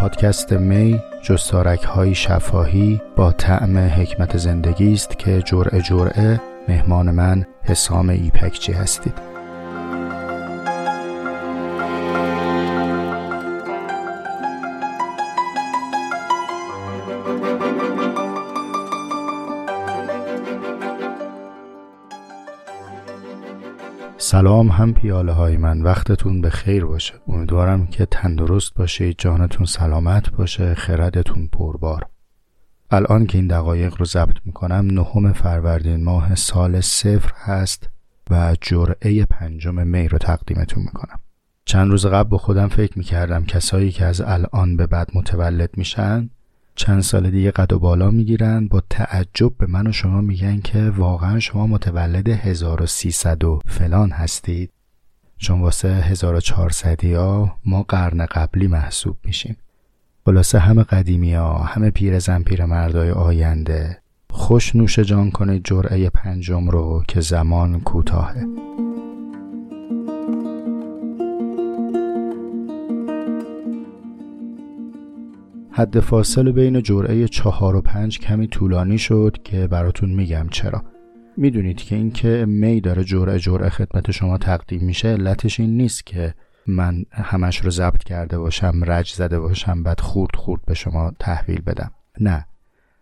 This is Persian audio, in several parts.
پادکست می جستارک‌های شفاهی با طعم حکمت زندگی است که جرعه مهمان من حسام ایپکچی هستید. سلام هم پیاله های من، وقتتون به خیر باشه. امیدوارم که تندرست باشید، جانتون سلامت باشه، خردتون پربار. الان که این دقایق رو ضبط میکنم 9 فروردین ماه سال 0 هست و جرعه 5 می رو تقدیمتون میکنم. چند روز قبل با خودم فکر میکردم کسایی که از الان به بعد متولد میشن چند سال دیگه قد و بالا میگیرن، با تعجب به من و شما میگن که واقعا شما متولد 1300 و فلان هستید، چون واسه 1400 ها ما قرن قبلی محسوب میشیم. خلاصه همه قدیمی ها، همه پیرزن پیرمردای آینده، خوش نوش جان کنید جرعه 5 رو که زمان کوتاهه. حد فاصله بین جرعه 4 و 5 کمی طولانی شد که براتون میگم چرا. میدونید که این که می داره جرعه خدمت شما تقدیم میشه، علتش این نیست که من همش رو ضبط کرده باشم، رج زده باشم، بعد خورد به شما تحویل بدم. نه،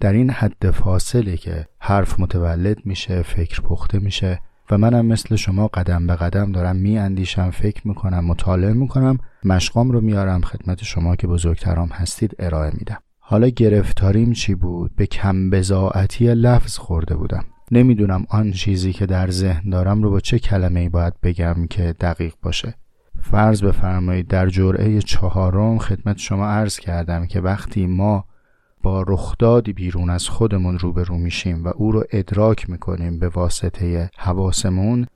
در این حد فاصله که حرف متولد میشه، فکر پخته میشه و منم مثل شما قدم به قدم دارم میاندیشم، فکر میکنم، مطالعه میکنم، مشقام رو میارم خدمت شما که بزرگترام هستید ارائه میدم. حالا گرفتاریم چی بود؟ به کم بضاعتی لفظ خورده بودم. نمیدونم آن چیزی که در ذهن دارم رو با چه کلمه‌ای باید بگم که دقیق باشه. فرض بفرمایید در جرعه 4 خدمت شما عرض کردم که وقتی ما با رخدادی بیرون از خودمون روبرو میشیم و او رو ادراک میکنیم به واسطه حواسمون،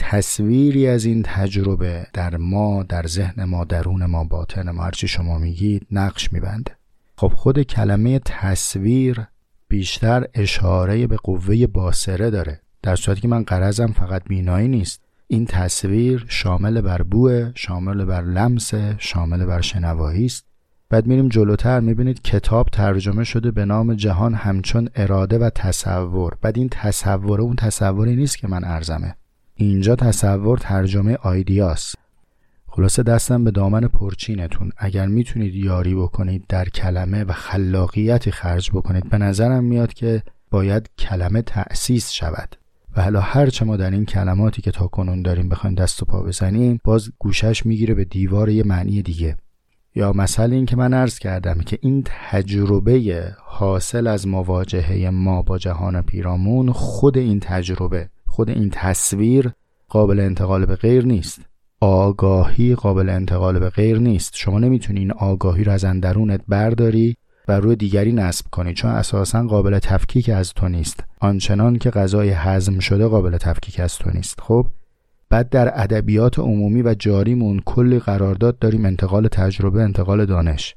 تصویری از این تجربه در ما، در ذهن ما، درون ما، باطن ما، هرچی شما میگید، نقش میبنده. خب خود کلمه تصویر بیشتر اشاره به قوه باصره داره، در صورتی که من غرضم فقط بینایی نیست. این تصویر شامل بر بوه، شامل بر لمسه، شامل بر شنوایی است. بعد میریم جلوتر میبینید کتاب ترجمه شده به نام جهان همچون اراده و تصور. بعد این تصور اون تصوری نیست که من عرضمه، اینجا تصور ترجمه آیدیاست. خلاصه دستم به دامن پرچینتون، اگر میتونید یاری بکنید در کلمه و خلاقیتی خرج بکنید، به نظرم میاد که باید کلمه تأسیس شود. و حالا هرچه ما در این کلماتی که تاکنون داریم بخوایم دست و پا بزنیم، باز گوشش میگیره به دیوار یه معنی دیگه. یا مثلا این که من عرض کردم که این تجربه حاصل از مواجهه ما با جهان پیرامون، خود این تجربه، خود این تصویر قابل انتقال به غیر نیست. آگاهی قابل انتقال به غیر نیست. شما نمیتونی این آگاهی رو از اندرونت برداری و روی دیگری نصب کنی، چون اساساً قابل تفکیک از تو نیست، آنچنان که غذای هضم شده قابل تفکیک از تو نیست. خب بعد در ادبیات عمومی و جاریمون کلی قرارداد داریم، انتقال تجربه، انتقال دانش.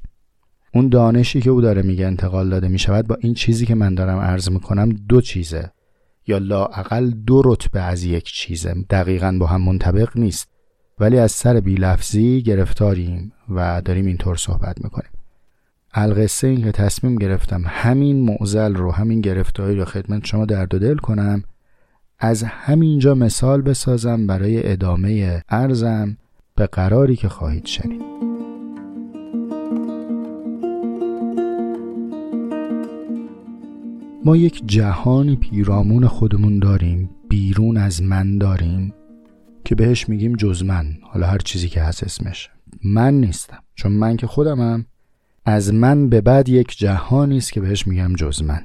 اون دانشی که او داره میگه انتقال داده میشود با این چیزی که من دارم عرض میکنم دو چیزه، یا لااقل 2 رتبه از یک چیزه، دقیقاً با هم منطبق نیست، ولی از سر بی‌لفظی گرفتاریم و داریم اینطور صحبت میکنیم. القصه این که تصمیم گرفتم همین معضل رو، همین گرفتاری رو خدمت شما درد و دل کنم، از همینجا مثال بسازم برای ادامه عرضم به قراری که خواهید شنید. ما یک جهانی پیرامون خودمون داریم، بیرون از من داریم، که بهش میگیم جز من. حالا هر چیزی که هست اسمش، من نیستم، چون من که خودمم. از من به بعد یک جهانی است که بهش میگم جز من.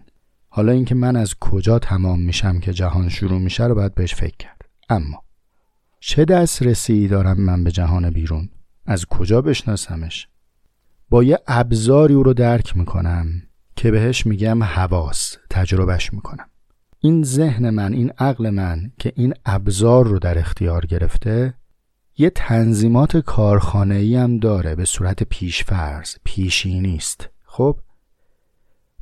حالا اینکه من از کجا تمام میشم که جهان شروع میشه رو باید بهش فکر کرد. اما چه دسترسی دارم من به جهان بیرون؟ از کجا بشناسمش؟ با یه ابزاری او رو درک میکنم که بهش میگم حواس، تجربهش میکنم. این ذهن من، این عقل من که این ابزار رو در اختیار گرفته، یه تنظیمات کارخانه‌ای هم داره، به صورت پیشفرض، پیشینی است. خب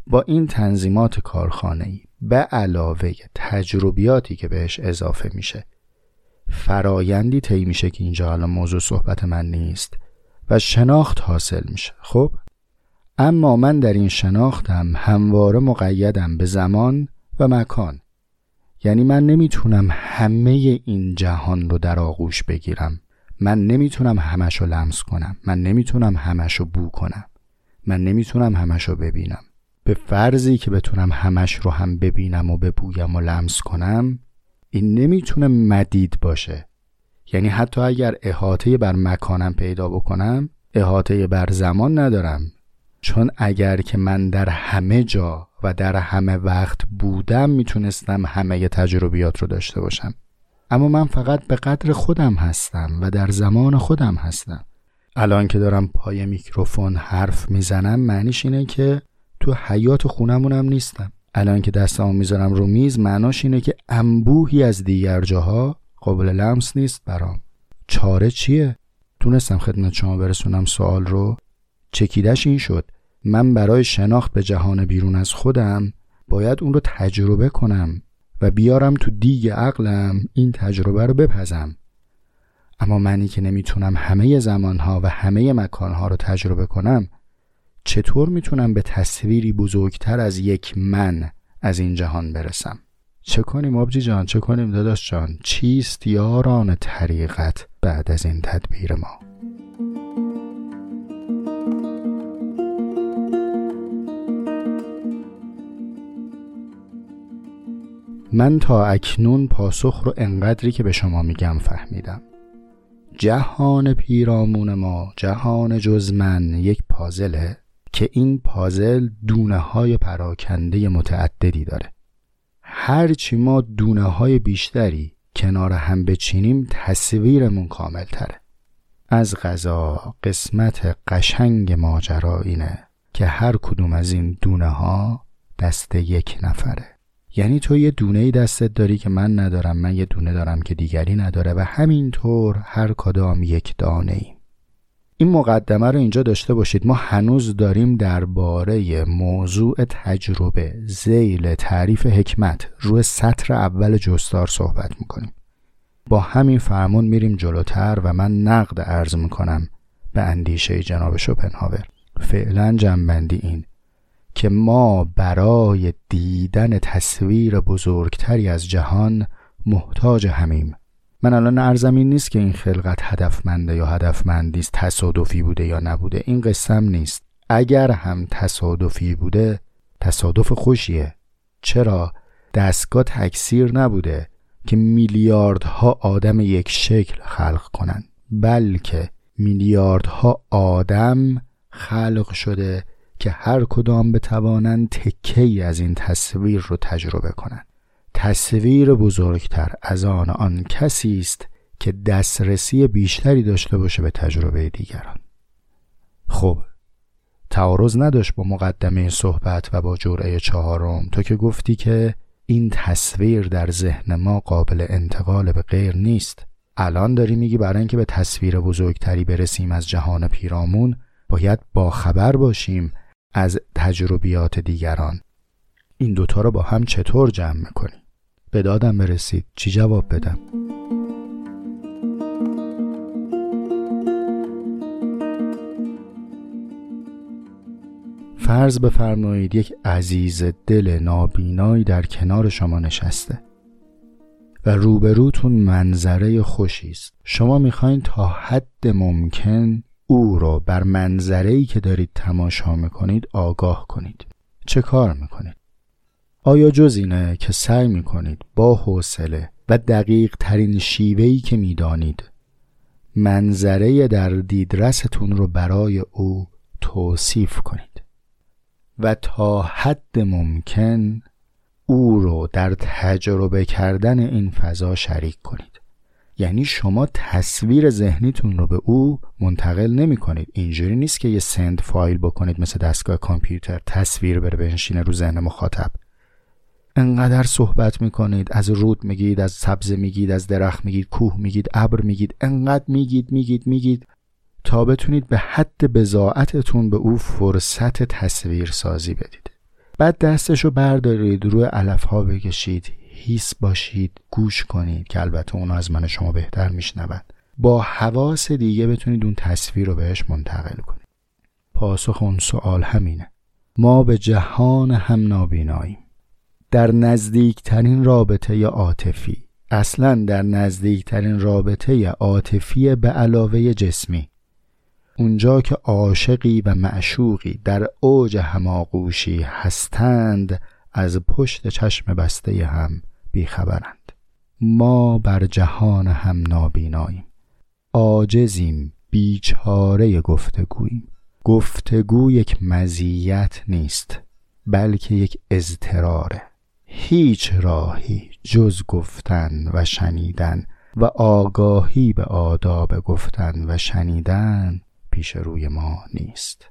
با این تنظیمات کارخانه‌ای به علاوه تجربیاتی که بهش اضافه میشه، فرایندی طی میشه که اینجا الان موضوع صحبت من نیست، و شناخت حاصل میشه. خب اما من در این شناختم همواره مقیدم به زمان و مکان. یعنی من نمیتونم همه این جهان رو در آغوش بگیرم. من نمیتونم همش رو لمس کنم. من نمیتونم همش رو بو کنم. من نمیتونم همش رو ببینم. به فرضی که بتونم همش رو هم ببینم و ببویم و لمس کنم، این نمیتونه مدید باشه. یعنی حتی اگر احاطه بر مکانم پیدا بکنم، احاطه بر زمان ندارم. چون اگر که من در همه جا و در همه وقت بودم، میتونستم همه تجربیات رو داشته باشم. اما من فقط به قدر خودم هستم و در زمان خودم هستم. الان که دارم پای میکروفون حرف میزنم، معنیش اینه که تو حیات خونمونم نیستم. الان که دستمو میذارم رو میز، معناش اینه که انبوهی از دیگر جاها قابل لمس نیست برام. چاره چیه؟ تونستم خدمت شما برسونم سوال رو؟ چکیدش این شد من برای شناخت به جهان بیرون از خودم باید اون رو تجربه کنم و بیارم تو دیگ عقلم این تجربه رو بپزم. اما منی که نمیتونم همه زمانها و همه مکانها رو تجربه کنم، چطور میتونم به تصویری بزرگتر از یک من از این جهان برسم؟ چه کنیم آبجی جان؟ چه کنیم داداش جان؟ چیست یاران طریقت بعد از این تدبیر ما؟ من تا اکنون پاسخ رو انقدری که به شما میگم فهمیدم. جهان پیرامون ما، جهان جز من، یک پازله که این پازل دونه های پراکنده متعددی داره. هرچی ما دونه های بیشتری کنار هم بچینیم، تصویرمون کامل تره. از قضا قسمت قشنگ ماجرا اینه که هر کدوم از این دونه ها دست یک نفره. یعنی تو یه دونه‌ای دستت داری که من ندارم، من یه دونه دارم که دیگری نداره و همینطور هر کدام یک دانه‌ای. این مقدمه رو اینجا داشته باشید. ما هنوز داریم درباره موضوع تجربه ذیل تعریف حکمت روی سطر اول جستار صحبت میکنیم. با همین فرمون میریم جلوتر و من نقد عرض میکنم به اندیشه جناب شوپنهاور. فعلا جنبندی این که ما برای دیدن تصویر بزرگتری از جهان محتاج همیم. من الان عرضم این نیست که این خلقت هدفمنده یا هدفمندیست، تصادفی بوده یا نبوده، این قسم نیست. اگر هم تصادفی بوده، تصادف خوشیه. چرا؟ دستگاه تکثیر نبوده که میلیاردها آدم یک شکل خلق کنن، بلکه میلیاردها آدم خلق شده که هر کدام بتوانند تکه‌ای از این تصویر رو تجربه کنند. تصویر بزرگتر از آن کسی است که دسترسی بیشتری داشته باشه به تجربه دیگران. خب تعارض نداشت با مقدمه صحبت و با جرعه چهارم. تو که گفتی که این تصویر در ذهن ما قابل انتقال به غیر نیست، الان داری میگی برای اینکه به تصویر بزرگتری برسیم از جهان پیرامون، باید با خبر باشیم از تجربیات دیگران. این دوتا رو با هم چطور جمع میکنی؟ به دادم برسید، چی جواب بدم؟ فرض بفرمایید یک عزیز دل نابینایی در کنار شما نشسته و روبروتون منظره خوشی است. شما میخواین تا حد ممکن او رو بر منظره‌ای که دارید تماشا میکنید آگاه کنید. چه کار میکنید؟ آیا جز اینه که سعی میکنید با حوصله و دقیق ترین شیوهی که میدانید منظره در دیدرستون رو برای او توصیف کنید و تا حد ممکن او رو در تجربه کردن این فضا شریک کنید؟ یعنی شما تصویر ذهنیتون رو به او منتقل نمی کنید. اینجوری نیست که یه سند فایل بکنید مثل دستگاه کامپیوتر، تصویر بره بنشینه رو ذهن مخاطب. انقدر صحبت میکنید، از رود میگید، از سبزه میگید، از درخت میگید، کوه میگید، ابر میگید، انقدر میگید تا بتونید به حد بضاعتتون به او فرصت تصویر سازی بدید. بعد دستشو بردارید، روی علفها بکشید، حس باشید، گوش کنید که البته اونا از من شما بهتر میشنوند. با حواس دیگه بتونید اون تصویر رو بهش منتقل کنید. پاسخ اون سوال همینه. ما به جهان هم نابیناییم. در نزدیکترین رابطه عاطفی، اصلاً در نزدیکترین رابطه عاطفی به علاوه جسمی، اونجا که عاشقی و معشوقی در اوج هماغوشی هستند، از پشت چشم بسته هم بیخبرند. ما بر جهان هم نابیناییم، عاجزیم، بیچاره گفتگوییم. گفتگو یک مزیت نیست، بلکه یک اضطراره. هیچ راهی جز گفتن و شنیدن و آگاهی به آداب گفتن و شنیدن پیش روی ما نیست.